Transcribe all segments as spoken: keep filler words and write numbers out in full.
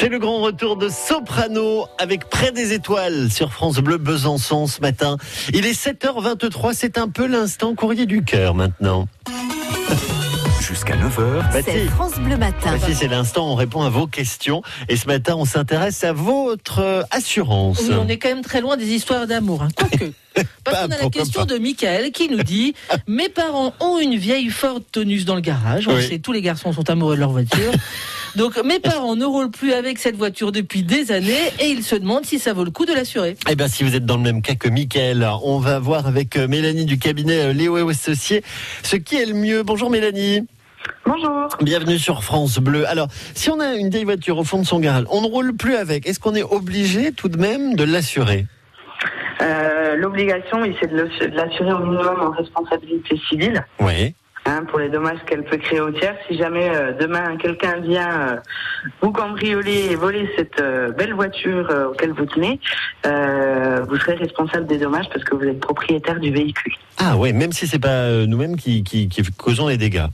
C'est le grand retour de Soprano avec Près des étoiles sur France Bleu Besançon ce matin. Il est sept heures vingt-trois, c'est un peu l'instant courrier du cœur maintenant. Jusqu'à neuf heures. C'est France Bleu Matin. Baptiste, c'est l'instant, on répond à vos questions. Et ce matin, on s'intéresse à votre assurance. Oui, on est quand même très loin des histoires d'amour, hein. Quoique. Parce qu'on a la question de Michaël qui nous dit « Mes parents ont une vieille Ford Taurus dans le garage. » On oui. sait, tous les garçons sont amoureux de leur voiture. Donc mes parents ne roulent plus avec cette voiture depuis des années et ils se demandent si ça vaut le coup de l'assurer. Eh bien, si vous êtes dans le même cas que Michaël, on va voir avec Mélanie du cabinet Léo et associés ce qui est le mieux. Bonjour Mélanie. Bonjour. Bienvenue sur France Bleu. Alors, si on a une vieille voiture au fond de son garage, on ne roule plus avec. Est-ce qu'on est obligé tout de même de l'assurer ? Euh, l'obligation, oui, c'est de l'assurer au minimum en responsabilité civile. Oui. Hein, pour les dommages qu'elle peut créer au tiers. Si jamais euh, demain quelqu'un vient euh, vous cambrioler et voler cette euh, belle voiture euh, auquel vous tenez, euh, vous serez responsable des dommages parce que vous êtes propriétaire du véhicule. Ah ouais, même si c'est pas euh, nous-mêmes qui, qui, qui causons les dégâts.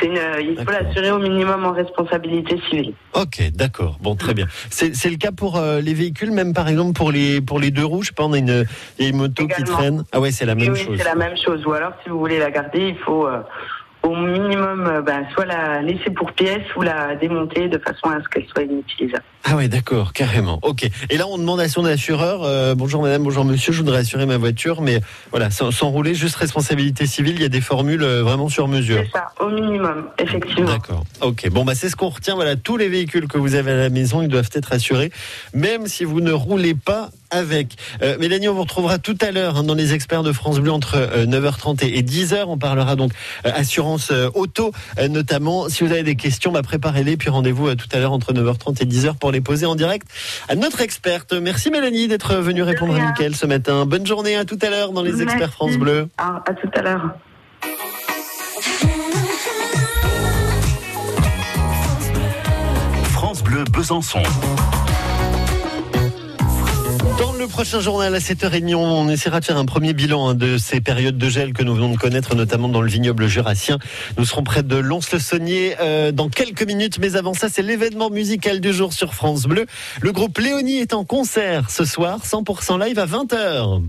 C'est une, euh, il faut l'assurer au minimum en responsabilité civile. Ok, d'accord. Bon, très bien. C'est, c'est le cas pour euh, les véhicules, même par exemple pour les pour les deux roues. Je sais pas, on a une, une moto également qui traîne. Ah ouais, c'est la même oui, chose. Oui, c'est la même chose. Ou alors, si vous voulez la garder, il faut euh, au minimum, euh, ben, soit la laisser pour pièce ou la démonter de façon à ce qu'elle soit inutilisable. Ah ouais, d'accord, carrément. Ok. Et là, on demande à son assureur euh, bonjour madame, bonjour monsieur, je voudrais assurer ma voiture, mais voilà, sans, sans rouler, juste responsabilité civile. Il y a des formules euh, vraiment sur mesure. C'est ça, au minimum, effectivement. D'accord. Ok. Bon, bah c'est ce qu'on retient. Voilà, tous les véhicules que vous avez à la maison, ils doivent être assurés, même si vous ne roulez pas avec. Euh, Mélanie, on vous retrouvera tout à l'heure hein, dans les experts de France Bleu entre euh, neuf heures trente et dix heures. On parlera donc euh, assurance euh, auto, euh, notamment. Si vous avez des questions, bah, préparez-les, puis rendez-vous euh, tout à l'heure entre neuf heures trente et dix heures pour les poser en direct à notre experte. Merci Mélanie d'être venue répondre à Michaël ce matin. Bonne journée, à tout à l'heure dans les Merci. Experts France Bleu. À, à tout à l'heure. France Bleu Besançon. Dans le prochain journal à sept heures trente, on essaiera de faire un premier bilan de ces périodes de gel que nous venons de connaître, notamment dans le vignoble jurassien. Nous serons près de Lons-le-Saunier dans quelques minutes, mais avant ça, c'est l'événement musical du jour sur France Bleu. Le groupe Léonie est en concert ce soir, cent pour cent live à vingt heures.